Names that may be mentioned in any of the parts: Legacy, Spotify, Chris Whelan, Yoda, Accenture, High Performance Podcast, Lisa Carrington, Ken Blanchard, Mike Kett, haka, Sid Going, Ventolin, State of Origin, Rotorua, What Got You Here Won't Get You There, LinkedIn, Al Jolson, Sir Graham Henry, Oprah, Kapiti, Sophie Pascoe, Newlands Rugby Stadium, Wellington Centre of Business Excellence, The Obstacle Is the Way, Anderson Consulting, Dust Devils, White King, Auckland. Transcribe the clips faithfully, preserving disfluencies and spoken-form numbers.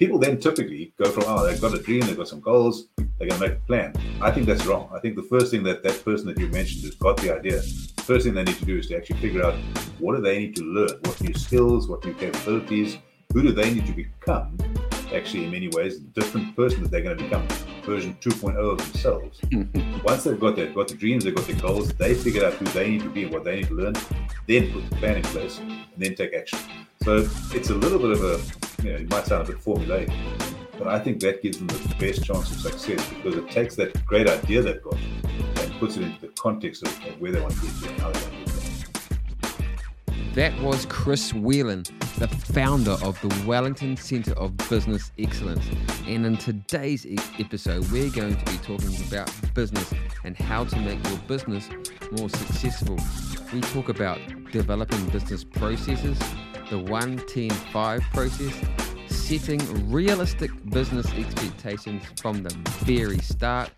People then typically go from, oh, they've got a dream, they've got some goals, they're going to make a plan. I think that's wrong. I think the first thing that that person that you mentioned who's got the idea, the first thing they need to do is to actually figure out what do they need to learn, what new skills, what new capabilities, who do they need to become, actually in many ways, a different person that they're going to become, version two point oh of themselves. Mm-hmm. Once they've got that, they've got the dreams, they've got the goals, they figure out who they need to be and what they need to learn, then put the plan in place and then take action. So it's a little bit of a... You know, it might sound a bit formulaic, but I think that gives them the best chance of success because it takes that great idea they've got and puts it into the context of where they want to get to and how they want to get to. That was Chris Whelan, the founder of the Wellington Centre of Business Excellence. And in today's episode, we're going to be talking about business and how to make your business more successful. We talk about developing business processes, the one ten five process, setting realistic business expectations from the very start,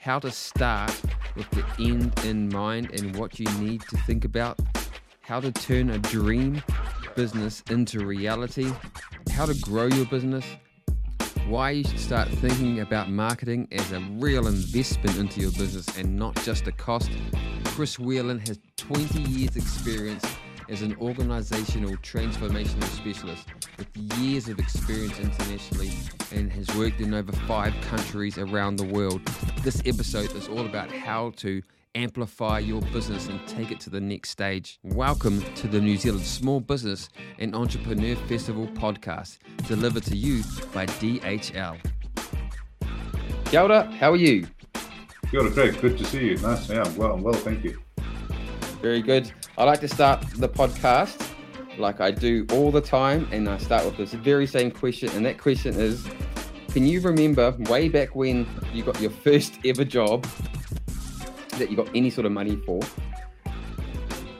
how to start with the end in mind and what you need to think about, how to turn a dream business into reality, how to grow your business, why you should start thinking about marketing as a real investment into your business and not just a cost. Chris Whelan has twenty years experience as an organizational transformational specialist with years of experience internationally and has worked in over five countries around the world. This episode is all about how to amplify your business and take it to the next stage. Welcome to the New Zealand Small Business and Entrepreneur Festival podcast, delivered to you by D H L. Kia ora, how are you? Kia ora, Craig. Good to see you. Nice. Yeah, I'm well, I'm well, thank you. Very good. I like to start the podcast like I do all the time, and I start with this very same question, and that question is, can you remember way back when you got your first ever job that you got any sort of money for,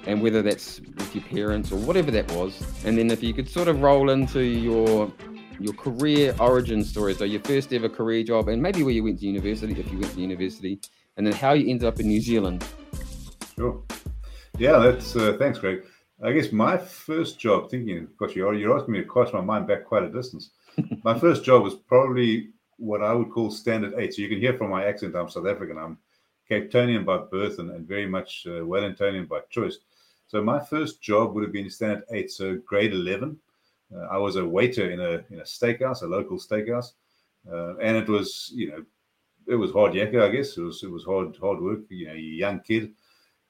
and whether that's with your parents or whatever that was, and then if you could sort of roll into your your career origin story, so your first ever career job, and maybe where you went to university, if you went to university, and then how you ended up in New Zealand. Sure. Yeah, that's uh, thanks, Greg. I guess my first job, thinking, gosh, you're, you're asking me to cast my mind back quite a distance. My first job was probably what I would call standard eight. So you can hear from my accent, I'm South African. I'm Capetonian by birth and, and very much uh, Wellingtonian by choice. So my first job would have been standard eight, so grade eleven. Uh, I was a waiter in a in a steakhouse, a local steakhouse, uh, and it was, you know, it was hard yakka, I guess. It was it was hard hard work. You know, you're a young kid.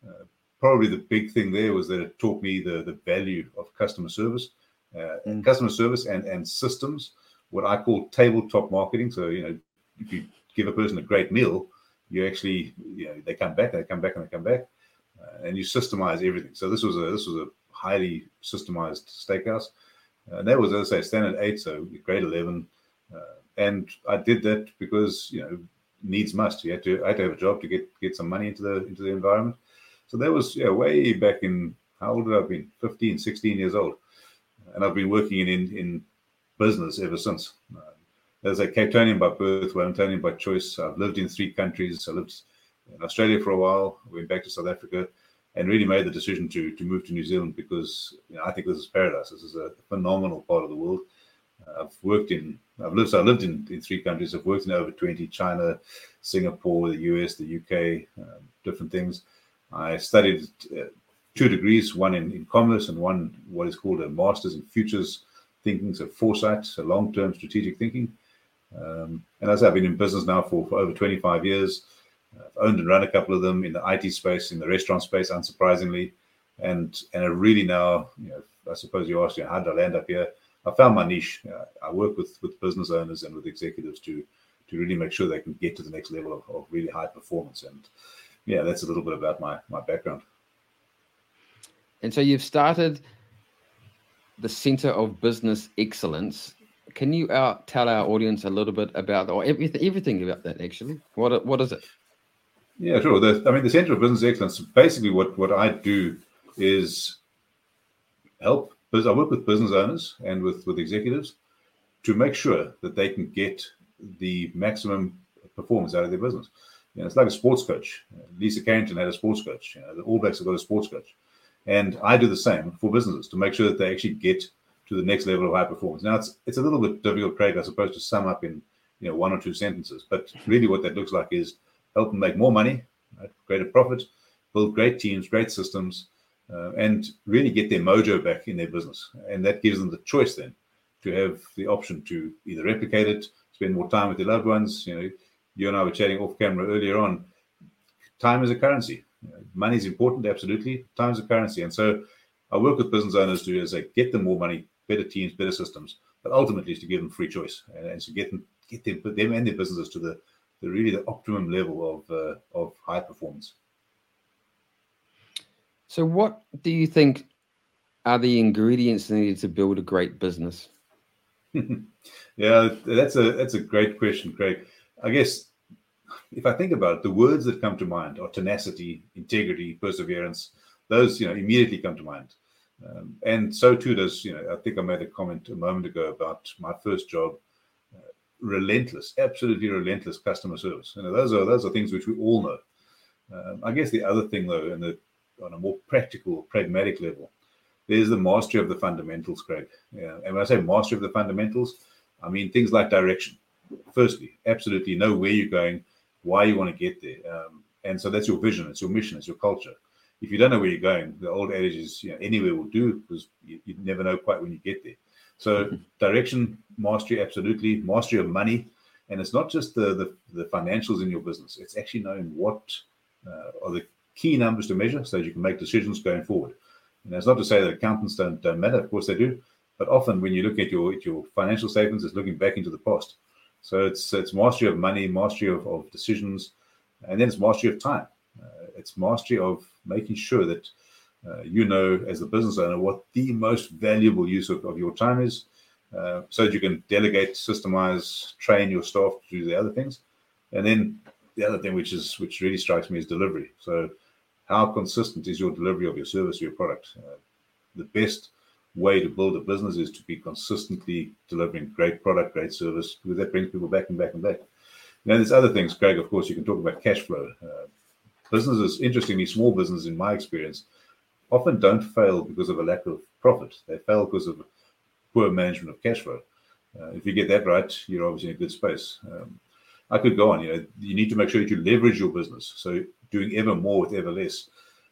Uh, Probably the big thing there was that it taught me the, the value of customer service, uh, mm. customer service and, and systems, what I call tabletop marketing. So, you know, if you give a person a great meal, you actually, you know, they come back, they come back and they come back uh, and you systemize everything. So this was a, this was a highly systemized steakhouse. Uh, and that was, as I say, standard eight, so grade eleven. Uh, and I did that because, you know, needs must. You had to, I had to have a job to get, get some money into the, into the environment. So that was yeah, way back in, how old have I been? fifteen, sixteen years old. And I've been working in in, in business ever since. Uh, as a Capetonian by birth, Wellingtonian by choice, I've lived in three countries. I lived in Australia for a while, went back to South Africa, and really made the decision to, to move to New Zealand because, you know, I think this is paradise. This is a phenomenal part of the world. Uh, I've worked in, I've lived, so I lived in, in three countries. I've worked in over twenty, China, Singapore, the U S, the U K, uh, different things. I studied uh, two degrees, one in, in commerce and one what is called a master's in futures thinking, so foresight, so long-term strategic thinking. Um, and as I've been in business now for, for over twenty-five years, I've owned and run a couple of them in the I T space, in the restaurant space, unsurprisingly. And and I really now, you know, I suppose you asked, you know, how did I land up here? I found my niche. Uh, I work with, with business owners and with executives to to really make sure they can get to the next level of, of really high performance. And yeah, that's a little bit about my, my background. And so you've started the Centre of Business Excellence. Can you uh, tell our audience a little bit about, or everything, everything about that, actually? What What is it? Yeah, sure. The, I mean, the Centre of Business Excellence, basically what, what I do is help. I work with business owners and with, with executives to make sure that they can get the maximum performance out of their business. You know, it's like a sports coach. Lisa Carrington had a sports coach. You know, the All Blacks have got a sports coach. And I do the same for businesses to make sure that they actually get to the next level of high performance. Now, it's it's a little bit difficult, Craig, I suppose, to sum up in you know one or two sentences, but really what that looks like is help them make more money, right? Greater profit, build great teams, great systems, uh, and really get their mojo back in their business. And that gives them the choice then to have the option to either replicate it, spend more time with their loved ones. You know, you and I were chatting off camera earlier on. Time is a currency. Money is important, absolutely. Time is a currency. And so I work with business owners to, as I get them more money, better teams, better systems, but ultimately is to give them free choice and, and to get them, get them, them and their businesses to the, the really the optimum level of uh, of high performance. So what do you think are the ingredients needed to build a great business? yeah, that's a that's a great question, Craig. I guess if I think about it, the words that come to mind are tenacity, integrity, perseverance. Those, you know, immediately come to mind. Um, and so too does, you know, I think I made a comment a moment ago about my first job, uh, relentless, absolutely relentless customer service. You know, those are those are things which we all know. Um, I guess the other thing, though, and the, on a more practical, pragmatic level, there's the mastery of the fundamentals, Craig. Yeah. And when I say mastery of the fundamentals, I mean things like direction. Firstly, absolutely know where you're going, why you want to get there. Um, and so that's your vision, it's your mission, it's your culture. If you don't know where you're going, the old adage is, you know, anywhere will do, because you, you never know quite when you get there. So direction, mastery, absolutely, mastery of money. And it's not just the the, the financials in your business. It's actually knowing what uh, are the key numbers to measure so that you can make decisions going forward. And that's not to say that accountants don't, don't matter. Of course they do. But often when you look at your at your financial statements, it's looking back into the past. So it's it's mastery of money, mastery of, of decisions, and then it's mastery of time. Uh, it's mastery of making sure that uh, you know, as a business owner, what the most valuable use of, of your time is, uh, so that you can delegate, systemize, train your staff to do the other things. And then the other thing, which is which really strikes me, is delivery. So how consistent is your delivery of your service, your product? Uh, the best way to build a business is to be consistently delivering great product, great service, because that brings people back and back and back. Now, there's other things, Craig, of course, you can talk about cash flow. Uh, businesses, interestingly, small businesses, in my experience, often don't fail because of a lack of profit. They fail because of poor management of cash flow. Uh, if you get that right, you're obviously in a good space. Um, I could go on. You know, you need to make sure that you leverage your business. So doing ever more with ever less.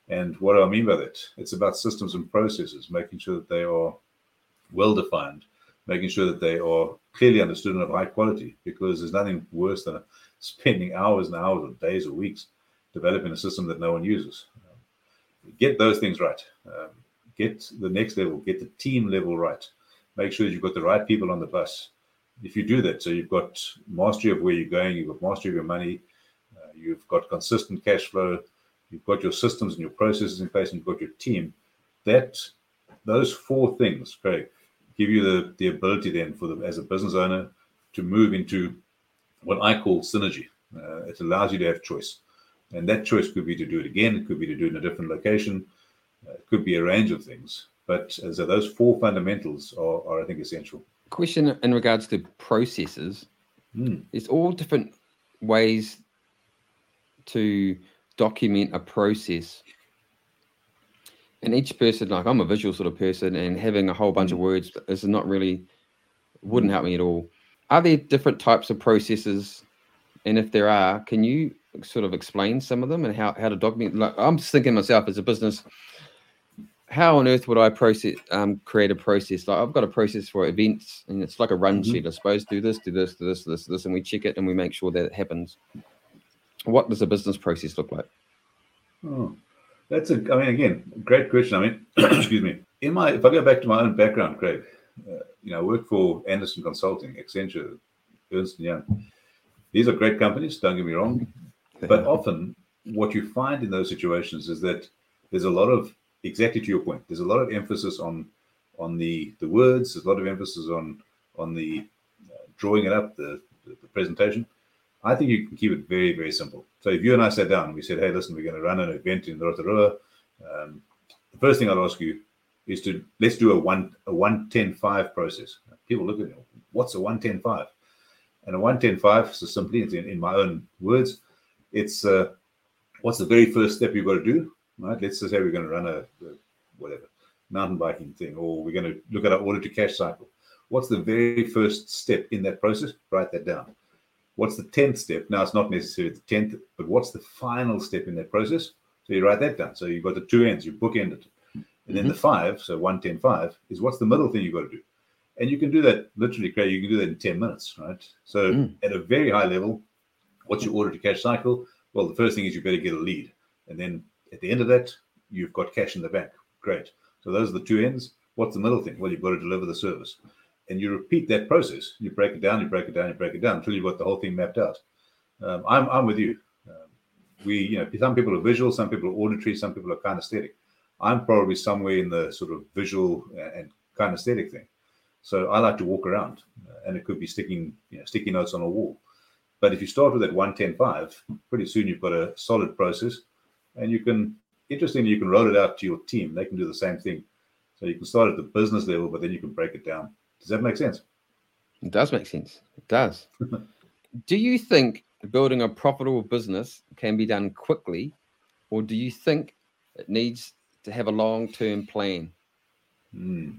And what do I mean by that? It's about systems and processes, making sure that they are well-defined, making sure that they are clearly understood and of high quality, because there's nothing worse than spending hours and hours or days or weeks developing a system that no one uses. Um, get those things right. Um, get the next level, get the team level right. Make sure that you've got the right people on the bus. If you do that, so you've got mastery of where you're going, you've got mastery of your money, uh, you've got consistent cash flow, you've got your systems and your processes in place, and you've got your team. That, those four things, Craig, give you the, the ability then for the, as a business owner, to move into what I call synergy. Uh, it allows you to have choice. And that choice could be to do it again. It could be to do it in a different location. Uh, it could be a range of things. But uh, so those four fundamentals are, are, I think, essential. Question in regards to processes. Mm. It's all different ways to document a process, and each person, like I'm a visual sort of person, and having a whole bunch mm. of words is not really, wouldn't help me at all. Are there different types of processes, and if there are, can you sort of explain some of them and how, how to document? Like, I'm just thinking myself as a business, how on earth would I process um create a process? Like, I've got a process for events, and it's like a run mm-hmm. sheet, I suppose. Do this, do this, do this, this, this, and we check it and we make sure that it happens. What does a business process look like? Oh, that's a, I mean, again, great question. I mean, excuse me. In my, if I go back to my own background, Craig, uh, you know, I worked for Anderson Consulting, Accenture, Ernst and Young. These are great companies, don't get me wrong. But often what you find in those situations is that there's a lot of, exactly to your point, there's a lot of emphasis on on the, the words, there's a lot of emphasis on, on the uh, drawing it up, the, the, the presentation. I think you can keep it very, very simple. So if you and I sat down and we said, hey, listen, we're going to run an event in Rotorua, um, the first thing I'll ask you is to, let's do a one a one ten five process. People look at me, what's a one ten five? And a one ten five, so simply, it's in, in my own words, it's uh, what's the very first step you've got to do, right? Let's just say we're going to run a, a whatever, mountain biking thing, or we're going to look at our order to cash cycle. What's the very first step in that process? Write that down. What's the tenth step? Now, it's not necessarily the tenth, but what's the final step in that process? So you write that down. So you've got the two ends, you bookend it. And mm-hmm. then the five, so one, ten, five, is what's the middle thing you've got to do. And you can do that literally, Craig, you can do that in ten minutes, right? So mm. at a very high level, what's your order to cash cycle? Well, the first thing is you better get a lead. And then at the end of that, you've got cash in the bank. Great. So those are the two ends. What's the middle thing? Well, you've got to deliver the service. And you repeat that process. You break it down, you break it down, you break it down until you've got the whole thing mapped out. Um, I'm I'm with you. Um, we, you know, some people are visual, some people are auditory, some people are kinesthetic. I'm probably somewhere in the sort of visual and kinesthetic thing. So I like to walk around, uh, and it could be sticking, you know, sticky notes on a wall. But if you start with that one ten five, pretty soon you've got a solid process, and you can, interestingly, you can roll it out to your team. They can do the same thing. So you can start at the business level, but then you can break it down. Does that make sense? It does make sense. It does. Do you think building a profitable business can be done quickly, or do you think it needs to have a long-term plan? Mm.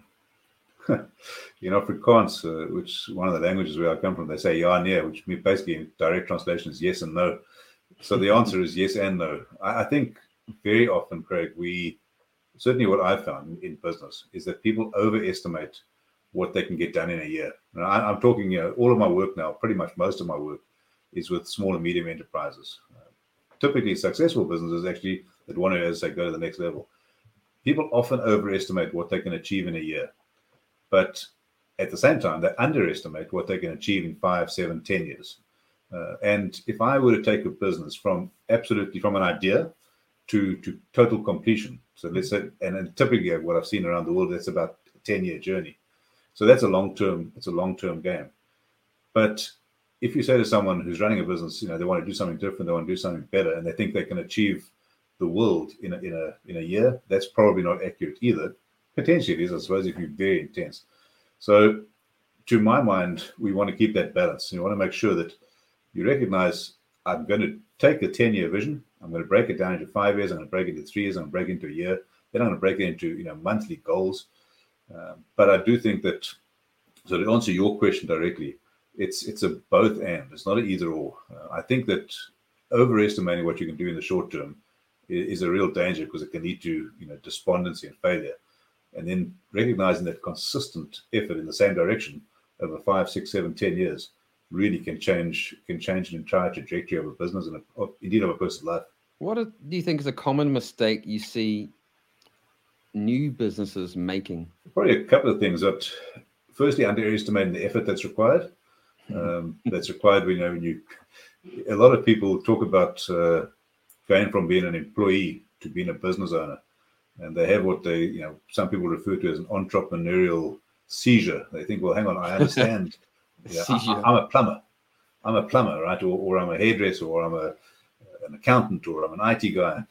In Afrikaans, uh, which one of the languages where I come from, they say ja en nee, which basically in direct translation is yes and no. So the answer is yes and no. I, I think very often, Craig, we certainly what I've found in, in business is that people overestimate what they can get done in a year. And I, I'm talking, you know, all of my work now, pretty much most of my work is with small and medium enterprises. Uh, typically successful businesses actually that want to, as they go to the next level. People often overestimate what they can achieve in a year. But at the same time, they underestimate what they can achieve in five, seven, ten years. Uh, and if I were to take a business from absolutely from an idea to, to total completion, so let's say, and, and typically what I've seen around the world, that's about a ten-year journey. So that's a long-term, it's a long-term game. But if you say to someone who's running a business, you know, they want to do something different, they want to do something better, and they think they can achieve the world in a, in a, in a year, that's probably not accurate either. Potentially it is, I suppose, if you're very intense. So to my mind, we want to keep that balance. You want to make sure that you recognize, I'm going to take the ten-year vision. I'm going to break it down into five years. I'm going to break it into three years. I'm going to break it into a year. Then I'm going to break it into, you know, monthly goals. Um, but I do think that, so to answer your question directly, it's it's a both and. It's not an either or. Uh, I think that overestimating what you can do in the short term is, is a real danger because it can lead to, you know, despondency and failure. And then recognizing that consistent effort in the same direction over five, six, seven, ten years really can change can change an entire trajectory of a business and a, of, indeed of a person's life. What do you think is a common mistake you see new businesses making? Probably a couple of things. That, firstly, underestimating the effort that's required. Um, that's required when you, know, when you. A lot of people talk about uh, going from being an employee to being a business owner. And they have what they, you know, some people refer to as an entrepreneurial seizure. They think, well, hang on, I understand. Yeah, I, I, I'm a plumber. I'm a plumber, right? Or, or I'm a hairdresser, or I'm a, an accountant, or I'm an I T guy.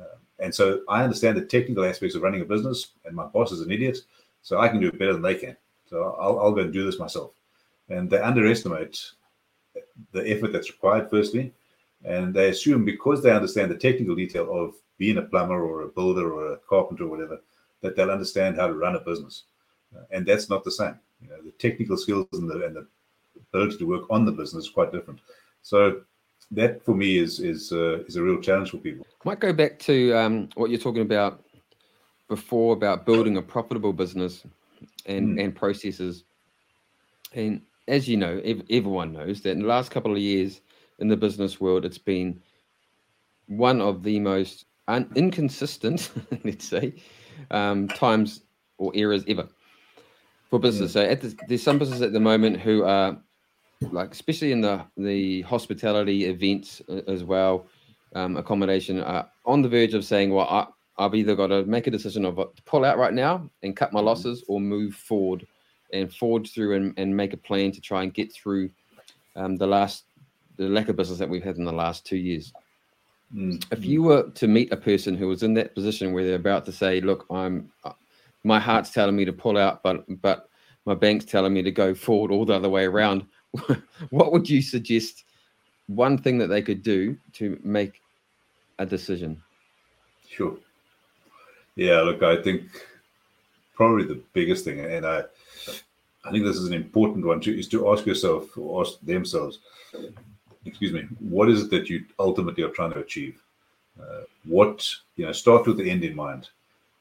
Uh, and so I understand the technical aspects of running a business, and my boss is an idiot, so I can do it better than they can. So I'll, I'll go and do this myself. And they underestimate the effort that's required, firstly. And they assume because they understand the technical detail of being a plumber or a builder or a carpenter or whatever, that they'll understand how to run a business. And that's not the same. You know, the technical skills and the, and the ability to work on the business is quite different. So that for me is is uh, is a real challenge for people. I might go back to um, what you're talking about before about building a profitable business and, mm. and processes. And as you know, ev- everyone knows that in the last couple of years in the business world, it's been one of the most Un- inconsistent, let's say, um, times or eras ever for business. So at the, there's some businesses at the moment who are like, especially in the, the hospitality events as well, um, accommodation, are on the verge of saying, well, I, I've either got to make a decision of to pull out right now and cut my losses or move forward and forge through and, and make a plan to try and get through um, the last, the lack of business that we've had in the last two years. If you were to meet a person who was in that position where they're about to say, look, I'm, my heart's telling me to pull out, but but my bank's telling me to go forward all the other way around, what would you suggest one thing that they could do to make a decision? Sure. Yeah, look, I think probably the biggest thing, and I I think this is an important one too, is to ask yourself or ask themselves, excuse me, what is it that you ultimately are trying to achieve? Uh, what, you know, start with the end in mind.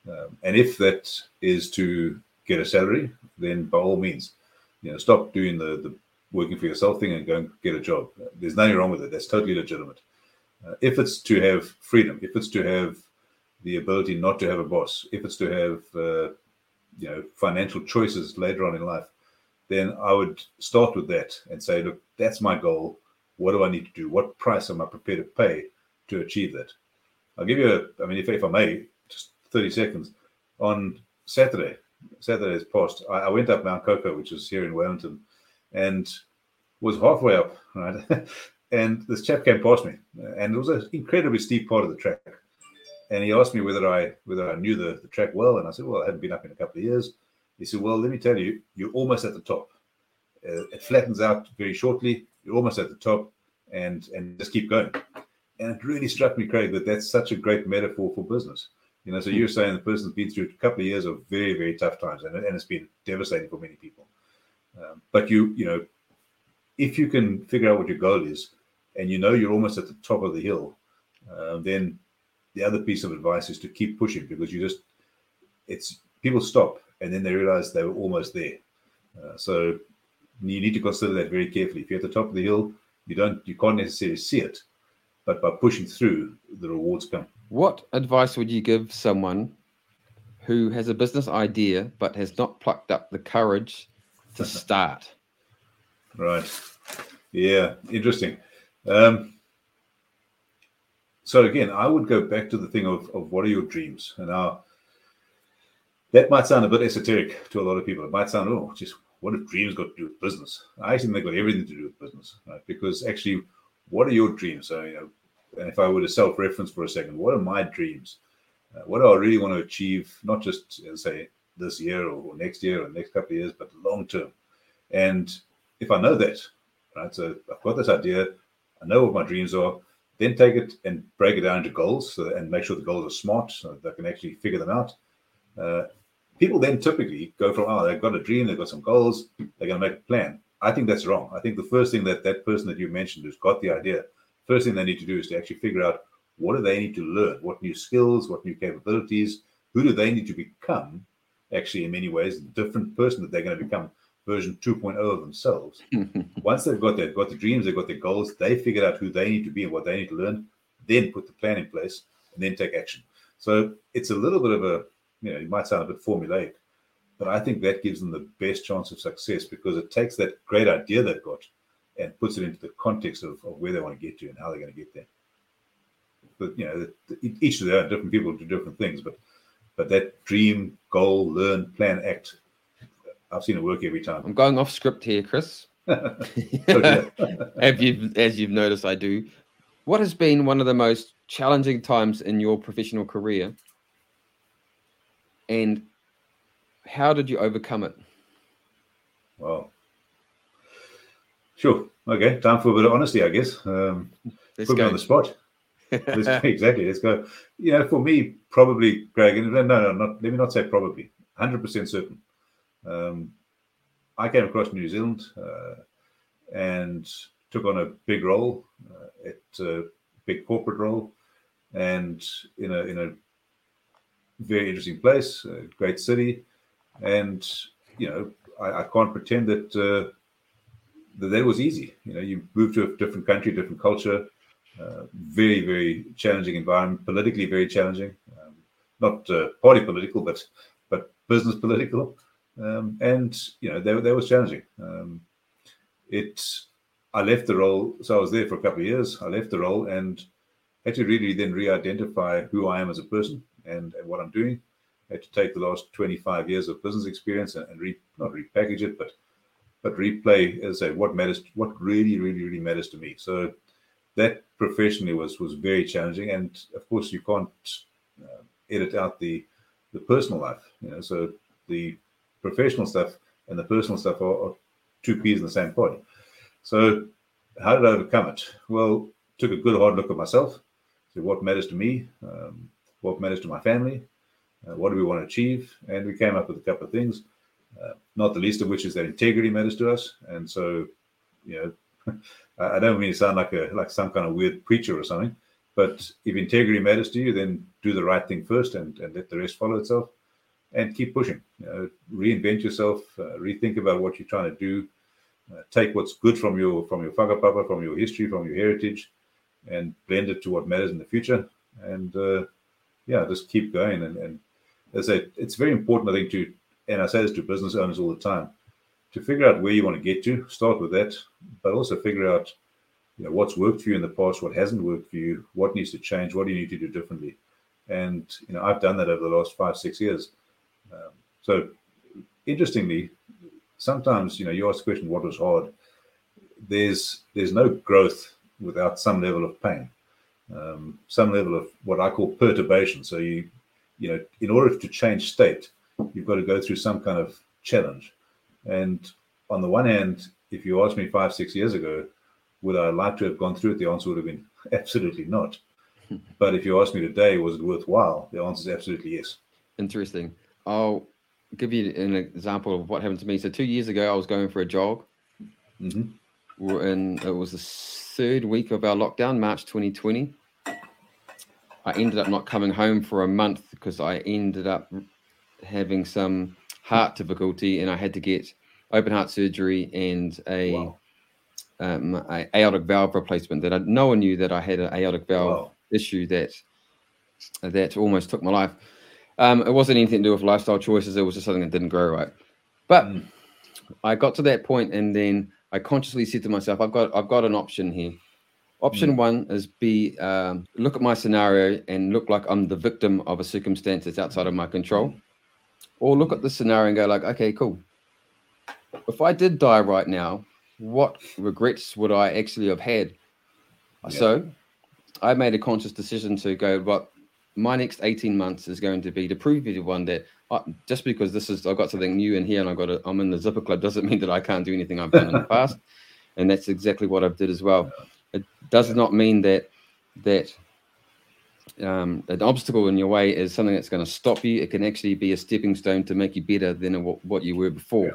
Um, and if that is to get a salary, then by all means, you know, stop doing the, the working for yourself thing and go and get a job. There's nothing wrong with it. That's totally legitimate. Uh, if it's to have freedom, if it's to have the ability not to have a boss, if it's to have, uh, you know, financial choices later on in life, then I would start with that and say, look, that's my goal. What do I need to do? What price am I prepared to pay to achieve that? I'll give you a, I mean, if, if I may, just thirty seconds. On Saturday, Saturday is past, I, I went up Mount Coco, which is here in Wellington, and was halfway up, right? And this chap came past me, and it was an incredibly steep part of the track. And he asked me whether I whether I knew the, the track well. And I said, well, I hadn't been up in a couple of years. He said, well, let me tell you, you're almost at the top. Uh, it flattens out very shortly. You're almost at the top, and, and just keep going. And it really struck me, Craig, that that's such a great metaphor for business. You know, so you're saying the person's been through a couple of years of very, very tough times, and, and it's been devastating for many people. Um, but, you you know, if you can figure out what your goal is, and you know you're almost at the top of the hill, uh, then the other piece of advice is to keep pushing, because you just, it's, people stop, and then they realize they were almost there. Uh, so you need to consider that very carefully. If you're at the top of the hill, you don't, you can't necessarily see it, but by pushing through, the rewards come. What advice would you give someone who has a business idea but has not plucked up the courage to start? Right. Yeah, interesting. Um, so again, I would go back to the thing of, of what are your dreams? And now that might sound a bit esoteric to a lot of people. It might sound, oh, just what have dreams got to do with business? I actually think they've got everything to do with business, right? Because actually, what are your dreams? So, you know, and if I were to self-reference for a second, what are my dreams? Uh, what do I really want to achieve? Not just, uh, say, this year or next year or next couple of years, but long-term. And if I know that, right, so I've got this idea, I know what my dreams are, then take it and break it down into goals, so, and make sure the goals are smart so that I can actually figure them out. Uh, people then typically go from, oh, they've got a dream, they've got some goals, they're going to make a plan. I think that's wrong. I think the first thing that that person that you mentioned who's got the idea, first thing they need to do is to actually figure out what do they need to learn, what new skills, what new capabilities, who do they need to become, actually in many ways, the different person that they're going to become, version two point oh of themselves. Once they've got that, got the dreams, they've got their goals, they figured out who they need to be and what they need to learn, then put the plan in place and then take action. So it's a little bit of a, you know, it might sound a bit formulaic, but I think that gives them the best chance of success, because it takes that great idea they've got and puts it into the context of, of where they want to get to and how they're going to get there. But, you know, the, the, each of their own, different people do different things, but but that dream, goal, learn, plan, act, I've seen it work every time. I'm going off script here, Chris. As you've, as you've noticed, I do. What has been one of the most challenging times in your professional career, and how did you overcome it? Wow. Sure. Okay. Time for a bit of honesty, I guess. Um, let's put go. me on the spot. Let's, exactly. Let's go. You know, for me, probably, Greg, and no, no, not, let me not say probably, one hundred percent certain. Um, I came across New Zealand uh, and took on a big role, uh, at a big corporate role, and in a in a very interesting place, a great city, and you know I, I can't pretend that, uh, that that was easy. You know, you move to a different country, different culture, uh, very very challenging environment, politically very challenging, um, not uh, party political, but but business political. Um, and, you know, that, that was challenging. Um, it, I left the role. So I was there for a couple of years. I left the role and had to really then re-identify who I am as a person and, and what I'm doing. I had to take the last twenty-five years of business experience and, and re, not repackage it, but but replay, as I say, what matters, what really, really, really matters to me. So that professionally was, was very challenging. And, of course, you can't uh, edit out the, the personal life, you know, so the professional stuff and the personal stuff are, are two peas in the same pod. So how did I overcome it? Well, took a good hard look at myself. So what matters to me? Um, what matters to my family? Uh, what do we want to achieve? And we came up with a couple of things, uh, not the least of which is that integrity matters to us. And so, you know, I don't mean to sound like a like some kind of weird preacher or something, but if integrity matters to you, then do the right thing first and, and let the rest follow itself, and keep pushing. You know, reinvent yourself, uh, rethink about what you're trying to do, uh, take what's good from your from your whakapapa, from your history, from your heritage, and blend it to what matters in the future. And uh, yeah, just keep going. And, and as I say, it's very important, I think, to, and I say this to business owners all the time, to figure out where you want to get to, start with that, but also figure out, you know, what's worked for you in the past, what hasn't worked for you, what needs to change, what do you need to do differently. And, you know, I've done that over the last five, six years. Um, so interestingly, sometimes, you know, you ask the question, what was hard? There's there's no growth without some level of pain, um, some level of what I call perturbation. So you, you know, in order to change state, you've got to go through some kind of challenge. And on the one hand, if you asked me five, six years ago, would I like to have gone through it? The answer would have been absolutely not. But if you ask me today, was it worthwhile? The answer is absolutely yes. Interesting. I'll give you an example of what happened to me. So two years ago, I was going for a jog. Mm-hmm. And it was the third week of our lockdown, March twenty twenty. I ended up not coming home for a month because I ended up having some heart difficulty, and I had to get open heart surgery and a, wow. um, a aortic valve replacement. That I, no one knew that I had an aortic valve wow. issue that that almost took my life. Um, it wasn't anything to do with lifestyle choices. It was just something that didn't grow right. But mm. I got to that point, and then I consciously said to myself, I've got I've got an option here. Option mm. one is be um, look at my scenario and look like I'm the victim of a circumstance that's outside of my control. Or look at the scenario and go like, okay, cool. If I did die right now, what regrets would I actually have had? Yeah. So I made a conscious decision to go, but my next eighteen months is going to be to prove everyone that I, just because this is, I've got something new in here and I've got a, I'm in the zipper club, doesn't mean that I can't do anything I've done in the past. And that's exactly what I've did as well. It does not mean that, that, um an obstacle in your way is something that's going to stop you. It can actually be a stepping stone to make you better than what, what you were before,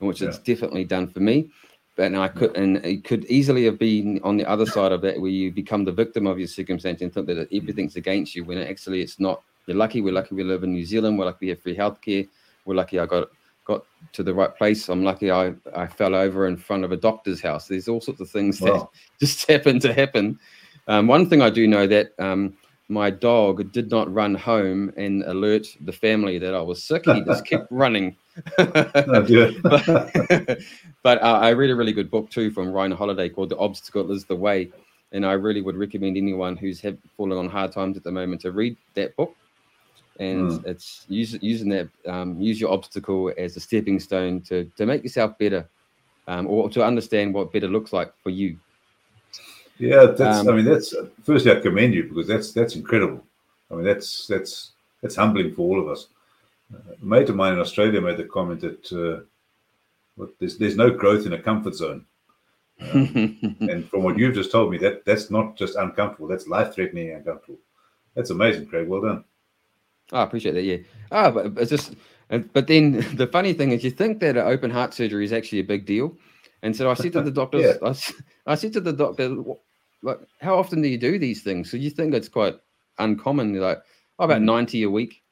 yeah. which yeah. it's definitely done for me. But I could yeah. and it could easily have been on the other side of that, where you become the victim of your circumstance and think that everything's mm-hmm. against you, when actually it's not. You're lucky. We're lucky we live in New Zealand. We're lucky we have free healthcare. We're lucky I got got to the right place. I'm lucky I I fell over in front of a doctor's house. There's all sorts of things wow. that just happen to happen. Um, one thing I do know that. Um, My dog did not run home and alert the family that I was sick. He just kept running. No, dear. but but uh, I read a really good book too from Ryan Holiday called The Obstacle Is the Way. And I really would recommend anyone who's have, fallen on hard times at the moment to read that book. And mm. it's use, using that, um, use your obstacle as a stepping stone to, to make yourself better, um, or to understand what better looks like for you. Yeah, that's. Um, I mean, that's. Firstly, I commend you, because that's that's incredible. I mean, that's that's that's humbling for all of us. Uh, a mate of mine in Australia made the comment that uh, what, there's there's no growth in a comfort zone. Um, and from what you've just told me, that that's not just uncomfortable. That's life-threatening uncomfortable. That's amazing, Craig. Well done. Oh, I appreciate that. Yeah. Ah, oh, but it's just. But then the funny thing is, you think that open heart surgery is actually a big deal, and so I said to the doctors, yeah. I, I said to the doctor, like, how often do you do these things? So you think it's quite uncommon. You're like, oh, about ninety a week.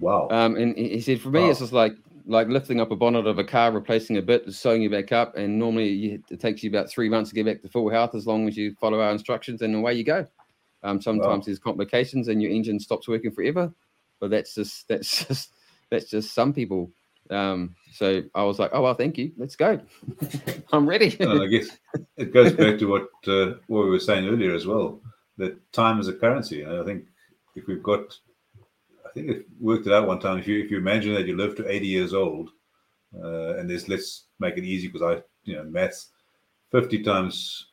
Wow. Um, and he said, for me, wow. it's just like like lifting up a bonnet of a car, replacing a bit, sewing you back up. And normally you, it takes you about three months to get back to full health, as long as you follow our instructions, and away you go. Um, sometimes wow. there's complications and your engine stops working forever. But that's just that's just that's just some people. Um, so I was like, oh, well, thank you. Let's go. I'm ready. And I guess it goes back to what uh, what we were saying earlier as well, that time is a currency. And I think if we've got, I think it worked it out one time. If you if you imagine that you live to eighty years old, uh, and there's, let's make it easy, because I, you know, maths, fifty times,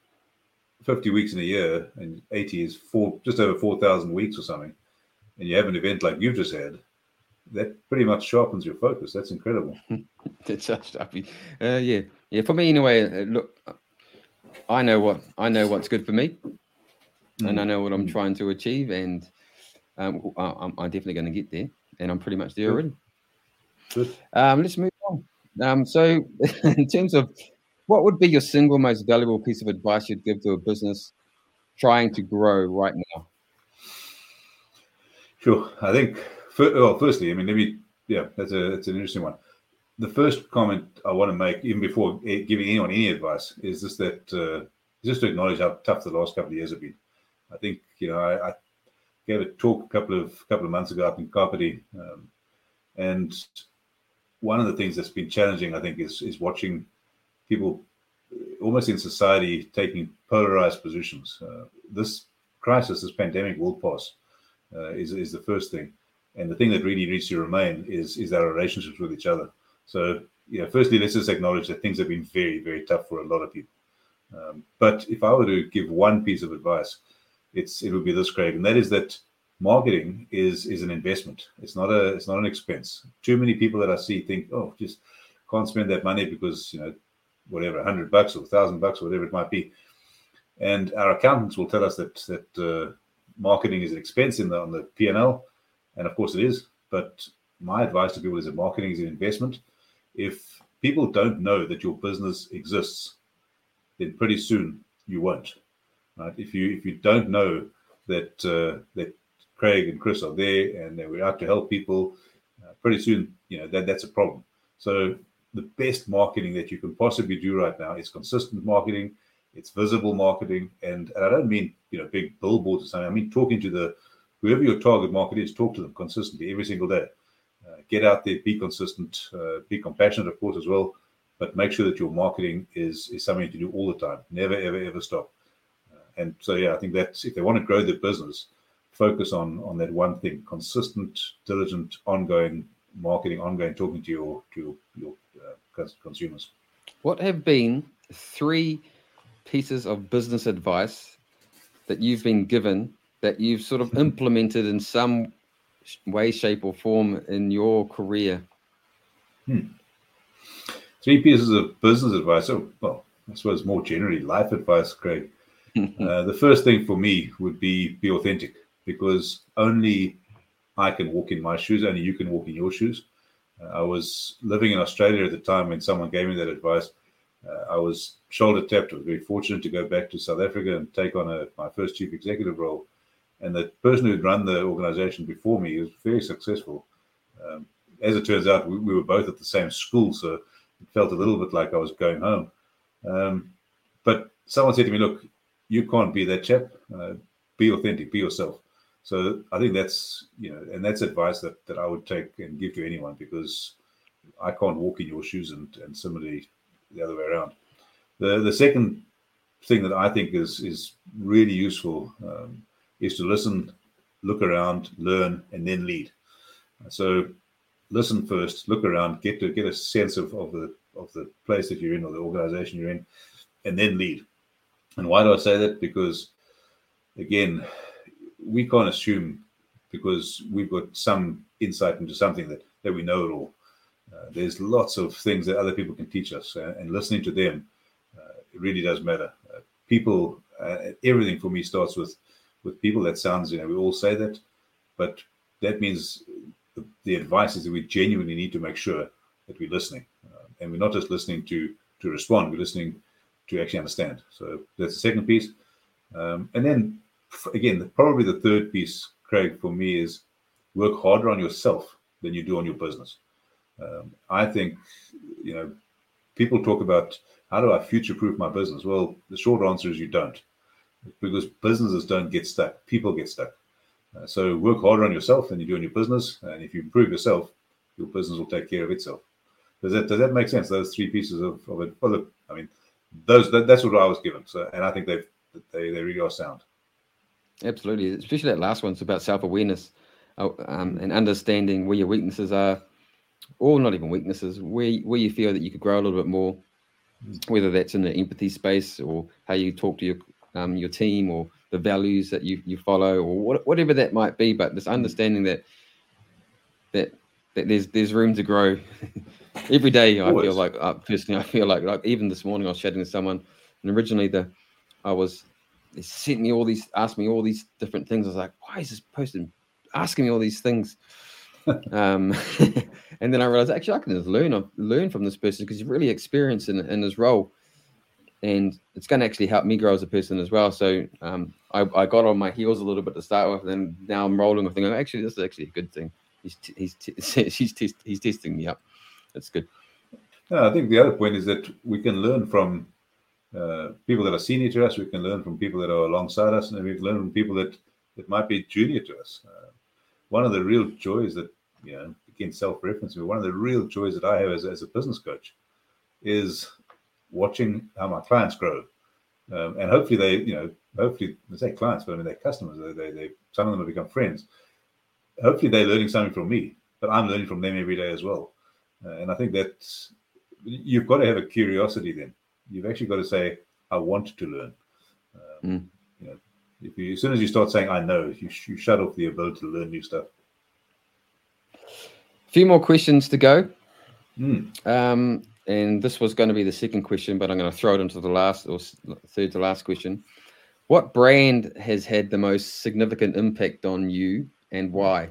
fifty weeks in a year, and eighty is four, just over four thousand weeks or something. And you have an event like you've just had, that pretty much sharpens your focus. That's incredible. That's just, uh, yeah, yeah. For me, in a way, uh, look, I know what I know what's good for me, mm. and I know what I'm trying to achieve, and um, I, I'm, I'm definitely going to get there. and I'm pretty much there already. Um, let's move on. Um, so in terms of what would be your single most valuable piece of advice you'd give to a business trying to grow right now? Sure. I think, well, firstly, I mean, maybe, yeah, that's a that's an interesting one. The first comment I want to make, even before giving anyone any advice, is just that uh, just to acknowledge how tough the last couple of years have been. I think, you know, I, I gave a talk a couple of couple of months ago up in Kapiti, um, and one of the things that's been challenging, I think, is is watching people almost in society taking polarized positions. Uh, this crisis, this pandemic will pass, uh, is is the first thing, and the thing that really needs to remain is is our relationships with each other. So, you know, firstly, let's just acknowledge that things have been very, very tough for a lot of people. Um, but if I were to give one piece of advice, it's it would be this, Craig, and that is that marketing is is an investment. It's not a it's not an expense. Too many people that I see think, oh, just can't spend that money because, you know, whatever, a hundred bucks or a thousand bucks or whatever it might be. And our accountants will tell us that that uh, marketing is an expense in the, on the P and L, and of course it is. But my advice to people is that marketing is an investment. If people don't know that your business exists, then pretty soon you won't. Right? If you if you don't know that uh, that Craig and Chris are there and that we're out to help people, uh, pretty soon you know that that's a problem. So the best marketing that you can possibly do right now is consistent marketing, it's visible marketing, and, and I don't mean you know big billboards or something. I mean talking to the whoever your target market is, talk to them consistently every single day. Uh, get out there, be consistent, uh, be compassionate, of course, as well, but make sure that your marketing is is something to do all the time. Never, ever, ever stop. And so, yeah, I think that's, if they want to grow their business, focus on on that one thing: consistent, diligent, ongoing marketing, ongoing talking to your to your, your uh, consumers. What have been three pieces of business advice that you've been given that you've sort of implemented in some way, shape, or form in your career? Hmm. Three pieces of business advice. Oh, well, I suppose more generally life advice, Craig. Uh, the first thing for me would be be authentic, because only I can walk in my shoes, only you can walk in your shoes. Uh, I was living in Australia at the time when someone gave me that advice. Uh, I was shoulder tapped. I was very fortunate to go back to South Africa and take on a, my first chief executive role. And the person who'd run the organization before me was very successful. Um, as it turns out, we, we were both at the same school, so it felt a little bit like I was going home. Um, but someone said to me, look, you can't be that chap. Uh, be authentic. Be yourself. So I think that's, you know, and that's advice that, that I would take and give to anyone, because I can't walk in your shoes, and, and similarly the other way around. The the second thing that I think is is really useful um, is to listen, look around, learn, and then lead. So listen first, look around, get to get a sense of, of the of the place that you're in or the organization you're in, and then lead. And why do I say that? Because, again, we can't assume, because we've got some insight into something that, that we know at all. Uh, there's lots of things that other people can teach us, uh, and listening to them uh, it really does matter. Uh, people, uh, everything for me starts with, with people. That sounds, you know, we all say that, but that means the, the advice is that we genuinely need to make sure that we're listening. Uh, and we're not just listening to, to respond, we're listening to actually understand. So that's the second piece. Um, and then, again, probably the third piece, Craig, for me is work harder on yourself than you do on your business. Um, I think, you know, people talk about, how do I future-proof my business? Well, the short answer is you don't, because businesses don't get stuck. People get stuck. Uh, so work harder on yourself than you do on your business. And if you improve yourself, your business will take care of itself. Does that does that make sense? Those three pieces of, of it. Well, look, I mean, Those that, that's what I was given, so and I think they've they they really are sound. Absolutely, especially that last one's about self-awareness um, and understanding where your weaknesses are, or not even weaknesses, where where you feel that you could grow a little bit more, whether that's in the empathy space or how you talk to your um, your team or the values that you, you follow or what, whatever that might be. But this understanding that that that there's there's room to grow. Every day, I Always. feel like uh, personally, I feel like, like even this morning I was chatting to someone, and originally the I was they sent me all these, asked me all these different things. I was like, why is this person asking me all these things? um, and then I realized, actually, I can just learn, I've learned from this person because he's really experienced in, in his role. And it's going to actually help me grow as a person as well. So um, I, I got on my heels a little bit to start with, and now I'm rolling with thinking, actually, this is actually a good thing. He's t- he's t- he's, t- he's testing me up. That's good. No, I think the other point is that we can learn from uh, people that are senior to us. We can learn from people that are alongside us, and we can learn from people that, that might be junior to us. Uh, one of the real joys that, you know, again, self-referencing, one of the real joys that I have as, as a business coach is watching how my clients grow, um, and hopefully they, you know, hopefully I say clients, but I mean they're customers. They, they, they, some of them have become friends. Hopefully they're learning something from me, but I'm learning from them every day as well. Uh, and I think that you've got to have a curiosity. Then you've actually got to say, "I want to learn." Um, mm. You know, if you, as soon as you start saying, "I know," you, you shut off the ability to learn new stuff. A few more questions to go. Mm. Um, And this was going to be the second question, but I'm going to throw it into the last or third to last question. What brand has had the most significant impact on you and why?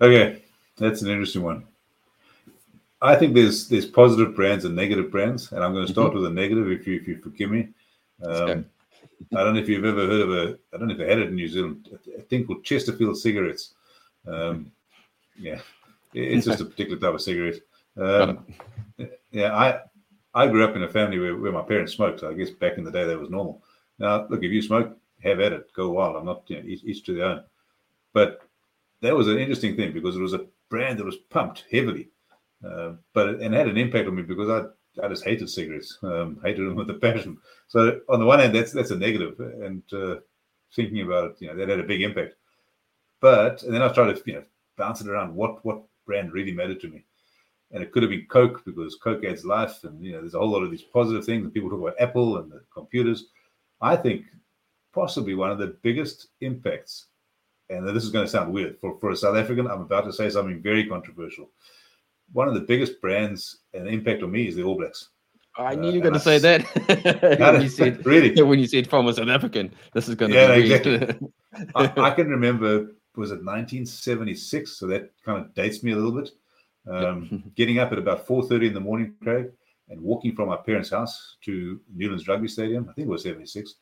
Okay, that's an interesting one. I think there's there's positive brands and negative brands, and I'm going to start with a negative, if you if you forgive me. Um, I don't know if you've ever heard of a, I don't know if I had it in New Zealand, a thing called Chesterfield cigarettes. Um, yeah. It's just a particular type of cigarette. Um, yeah, I I grew up in a family where, where my parents smoked. So I guess back in the day that was normal. Now, look, if you smoke, have at it, go wild. I'm not, you know, each, each to their own. But that was an interesting thing because it was a brand that was pumped heavily, uh, but it, and had an impact on me because I I just hated cigarettes, um, hated them with a passion. So on the one hand, that's that's a negative, and uh, thinking about it, you know, that had a big impact. But and then I tried to, you know, bounce it around. What what brand really mattered to me, and it could have been Coke because Coke adds life, and you know there's a whole lot of these positive things, and people talk about Apple and the computers. I think possibly one of the biggest impacts, and this is going to sound weird for, for a South African, I'm about to say something very controversial. One of the biggest brands and impact on me is the All Blacks. I knew uh, you were going to say that when you said really when you said from a South African, this is going to yeah, be exactly. I, I can remember. Was it nineteen seventy-six? So that kind of dates me a little bit. Um, getting up at about four thirty in the morning, Craig, and walking from my parents' house to Newlands Rugby Stadium. I think it was seventy-six,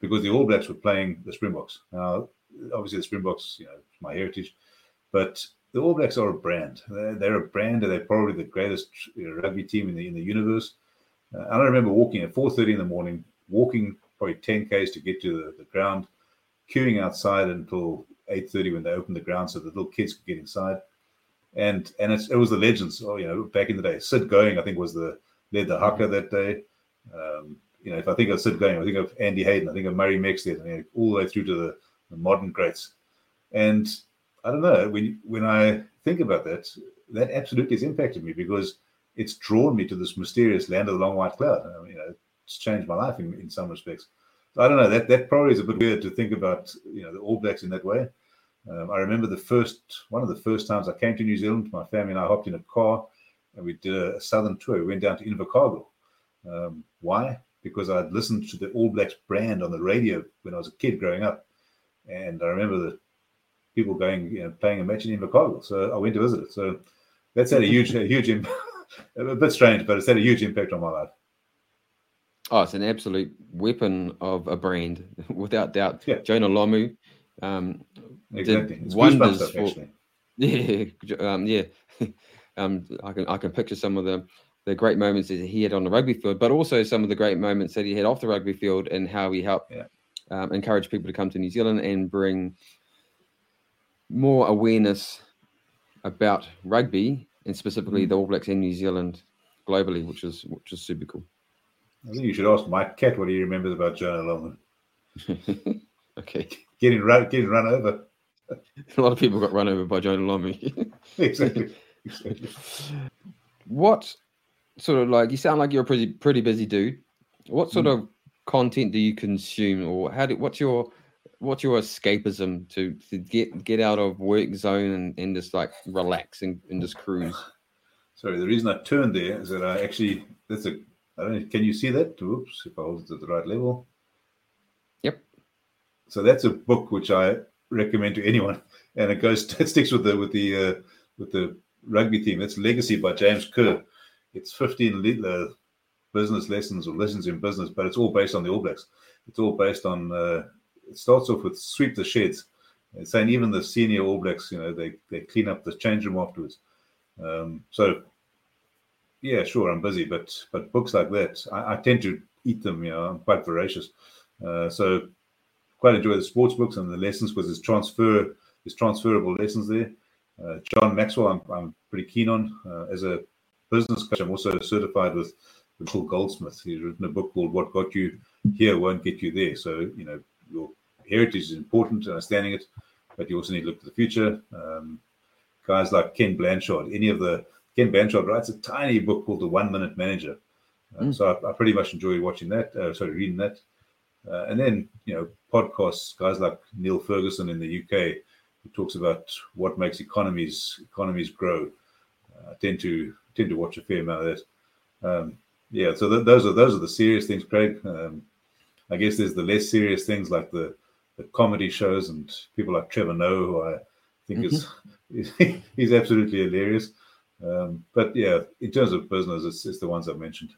because the All Blacks were playing the Springboks. Now, obviously the Springboks, you know, it's my heritage, but the All Blacks are a brand. They're, they're a brand, and they're probably the greatest rugby team in the in the universe. Uh, and I remember walking at four thirty in the morning, walking probably ten kays to get to the, the ground, queuing outside until eight thirty when they opened the ground so the little kids could get inside, and and it's, it was the legends. Oh, you know, back in the day, Sid Going, I think, was the led the haka that day. Um, you know, if I think of Sid Going, I think of Andy Hayden, I think of Murray Mexted, and you know, all the way through to the, the modern greats. And I don't know, when when I think about that, that absolutely has impacted me because it's drawn me to this mysterious land of the long white cloud. I mean, you know, it's changed my life in, in some respects. I don't know, that that probably is a bit weird to think about, you know, the All Blacks in that way. Um, I remember the first, one of the first times I came to New Zealand, my family and I hopped in a car and we did a southern tour. We went down to Invercargill. Um, why? Because I'd listened to the All Blacks brand on the radio when I was a kid growing up. And I remember the people going, you know, playing a match in Invercargill. So I went to visit it. So that's had a huge, a huge impact, a bit strange, but it's had a huge impact on my life. Oh, it's an absolute weapon of a brand, without doubt. Yeah. Jonah Lomu, um, exactly. Did wonders stuff, for. Actually. Yeah, um, yeah. um, I can I can picture some of the, the great moments that he had on the rugby field, but also some of the great moments that he had off the rugby field, and how he helped yeah. um, encourage people to come to New Zealand and bring more awareness about rugby, and specifically mm-hmm. the All Blacks in New Zealand globally, which is which is super cool. I think you should ask Mike Kett what he remembers about Jonah Lomu. Okay. Getting run, getting run over. A lot of people got run over by Jonah Lomu. Exactly. Exactly. What sort of, like, you sound like you're a pretty, pretty busy dude. What sort mm. of content do you consume, or how do, what's your, what's your escapism to, to get, get out of work zone and, and just like relax and, and just cruise? Sorry, the reason I turned there is that I actually, that's a, I don't know, can you see that? Oops, if I hold it at the right level. Yep. So that's a book which I recommend to anyone, and it goes it sticks with the with the uh, with the rugby theme. It's Legacy by James Kerr. It's fifteen le- uh, business lessons or lessons in business, but it's all based on the All Blacks. It's all based on. Uh, it starts off with sweep the sheds. It's saying even the senior All Blacks, you know, they they clean up the change room afterwards. Um, so, yeah, sure, I'm busy, but but books like that, I, I tend to eat them. You know, I'm quite voracious. Uh, so, quite enjoy the sports books and the lessons because there's transfer, there's transferable lessons there. Uh, John Maxwell, I'm I'm pretty keen on uh, as a business coach. I'm also certified with Paul Goldsmith. He's written a book called What Got You Here Won't Get You There. So, you know, your heritage is important, understanding it, but you also need to look to the future. Um, guys like Ken Blanchard, any of the Ken Blanchard writes a tiny book called The One Minute Manager. Uh, mm. So I, I pretty much enjoy watching that, uh, sorry, reading that. Uh, and then, you know, podcasts, guys like Neil Ferguson in the U K, who talks about what makes economies economies grow. Uh, I tend to tend to watch a fair amount of that. Um, yeah, so th- those are those are the serious things, Craig. Um, I guess there's the less serious things like the, the comedy shows and people like Trevor Noah, who I think mm-hmm. is, is he's absolutely hilarious. Um, but yeah, in terms of business, it's, it's the ones I've mentioned.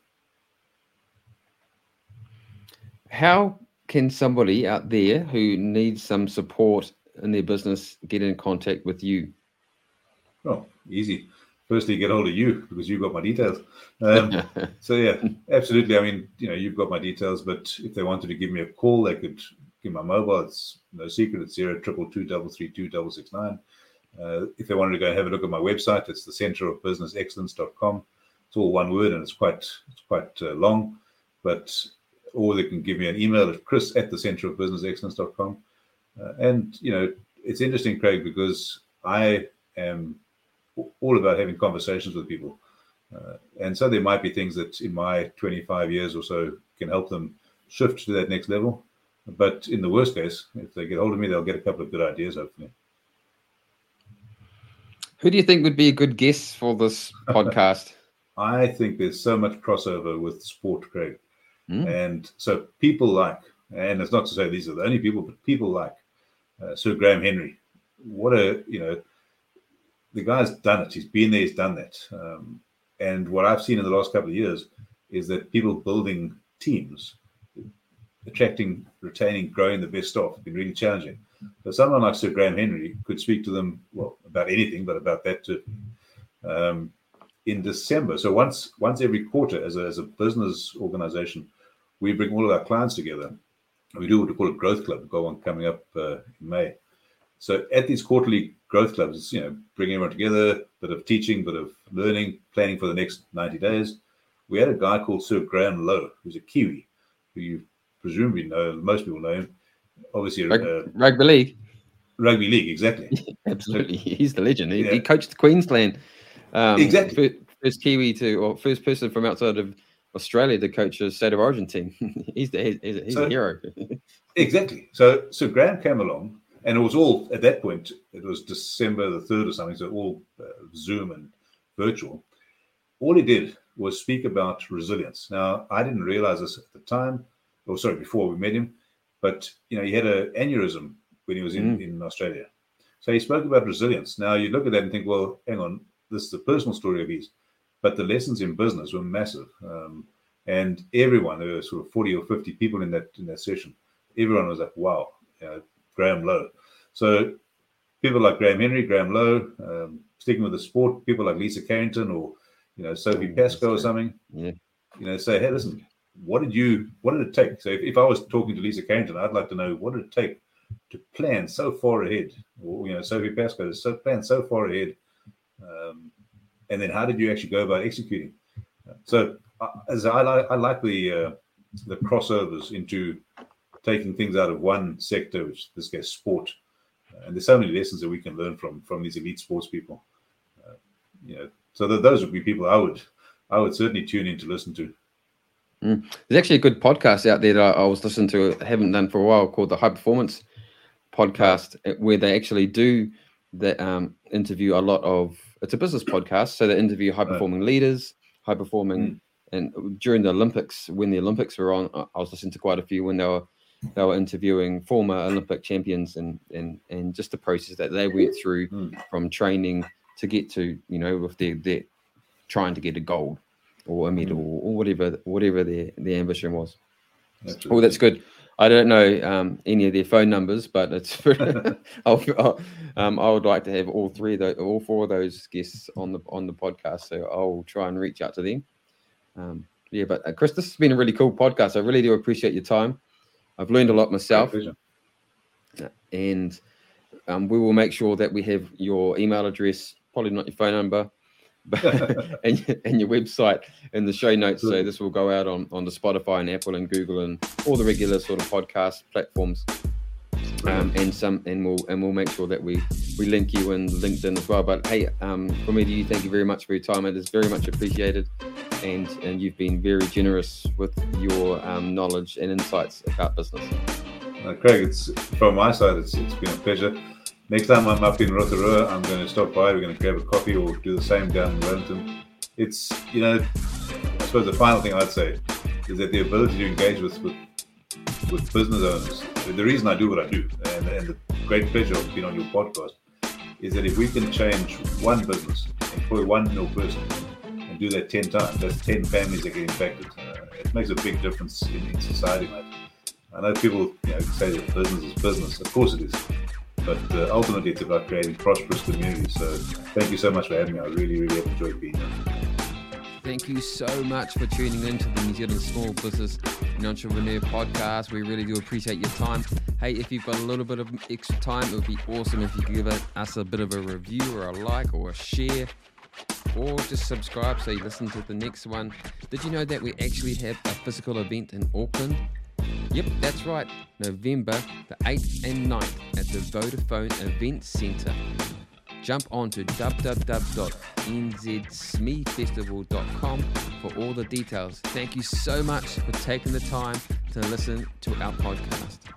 How can somebody out there who needs some support in their business get in contact with you? Oh, easy. Firstly, get hold of you because you've got my details. Um, so, yeah, absolutely. I mean, you know, you've got my details, but if they wanted to give me a call, they could give my mobile. It's no secret. It's zero triple two double three two double six nine. Uh, if they wanted to go have a look at my website, it's the centre of business excellence dot com. It's all one word and it's quite it's quite uh, long, but or they can give me an email at chris at the centre of business excellence dot com. Uh, and, you know, it's interesting, Craig, because I am all about having conversations with people. Uh, and so there might be things that in my twenty-five years or so can help them shift to that next level. But in the worst case, if they get hold of me, they'll get a couple of good ideas, hopefully. Who do you think would be a good guest for this podcast? I think there's so much crossover with sport, Craig. Mm. And so people like, and it's not to say these are the only people, but people like uh, Sir Graham Henry. What a, you know, the guy's done it. He's been there. He's done that. Um, and what I've seen in the last couple of years is that people building teams, attracting, retaining, growing the best staff has been really challenging. So someone like Sir Graham Henry could speak to them, well, about anything, but about that too. Um, in December, so once once every quarter as a, as a business organization, we bring all of our clients together. We do what we call a growth club. We've got one coming up uh, in May. So at these quarterly growth clubs, it's, you know, bringing everyone together, bit of teaching, bit of learning, planning for the next ninety days. We had a guy called Sir Graham Lowe, who's a Kiwi, who you presumably know, most people know him. Obviously, Rug- uh, rugby league. Rugby league, exactly. Absolutely. He's the legend. He, yeah. he coached Queensland. Um, exactly. First, first Kiwi to, or first person from outside of Australia to coach a state of origin team. he's the, he's, he's so, a hero. Exactly. So, so Graham came along. And it was all, at that point, it was December the third or something, so all uh, Zoom and virtual. All he did was speak about resilience. Now, I didn't realize this at the time, or sorry, before we met him, but, you know, he had an aneurysm when he was in, mm. in Australia. So he spoke about resilience. Now, you look at that and think, well, hang on, this is a personal story of his, but the lessons in business were massive. Um, and everyone, there were sort of forty or fifty people in that in that session, everyone was like, wow, you know, Graham Lowe. So people like Graham Henry, Graham Lowe, um, sticking with the sport, people like Lisa Carrington or, you know, Sophie Pascoe or something, yeah. you know, say, hey, listen, what did you, what did it take? So if, if I was talking to Lisa Carrington, I'd like to know what did it take to plan so far ahead? Or, you know, Sophie Pascoe, so plan so far ahead. Um, and then how did you actually go about executing? So uh, as I, li- I like the, uh, the crossovers into taking things out of one sector, which in this case sport, uh, and there's so many lessons that we can learn from from these elite sports people. Uh, you know, so th- those would be people I would I would certainly tune in to listen to. Mm. There's actually a good podcast out there that I, I was listening to, haven't done for a while, called the High Performance Podcast, where they actually do that um, interview a lot of. It's a business podcast, so they interview high performing oh. leaders, high performing, mm. and during the Olympics, when the Olympics were on, I, I was listening to quite a few when they were. they were interviewing former Olympic champions and and and just the process that they went through mm. from training to get to, you know, if they're, they're trying to get a gold or a medal mm. or whatever whatever their, their ambition was. Absolutely. Oh, that's good. I don't know um, any of their phone numbers, but it's. I'll, I'll, um, I would like to have all three, of those, all four of those guests on the on the podcast. So I'll try and reach out to them. Um, yeah, but uh, Chris, this has been a really cool podcast. I really do appreciate your time. I've learned a lot myself, and um, we will make sure that we have your email address, probably not your phone number, but and, and your website in the show notes. Sure. So this will go out on, on the Spotify and Apple and Google and all the regular sort of podcast platforms. Um, and some and we'll and we'll make sure that we, we link you in LinkedIn as well. But hey, um for me, you thank you very much for your time. It is very much appreciated, and and you've been very generous with your um, knowledge and insights about business. Uh, Craig, it's from my side, it's it's been a pleasure. Next time I'm up in Rotorua, I'm going to stop by. We're going to grab a coffee or do the same down in Wellington. It's, you know, I suppose the final thing I'd say is that the ability to engage with with, with business owners, the reason I do what I do, and, and the great pleasure of being on your podcast, is that if we can change one business, employ one new person, and do that ten times, that's ten families that get impacted. Uh, it makes a big difference in, in society, mate. I know people, you know, say that business is business. Of course it is. But uh, ultimately, it's about creating prosperous communities. So thank you so much for having me. I really, really have enjoyed being here. Thank you so much for tuning in to the New Zealand Small Business and Entrepreneur Podcast. We really do appreciate your time. Hey, if you've got a little bit of extra time, it would be awesome if you could give us a bit of a review or a like or a share, or just subscribe so you listen to the next one. Did you know that we actually have a physical event in Auckland? Yep, that's right. November the eighth and ninth at the Vodafone Event Centre. Jump on to w w w dot n z s m e festival dot com for all the details. Thank you so much for taking the time to listen to our podcast.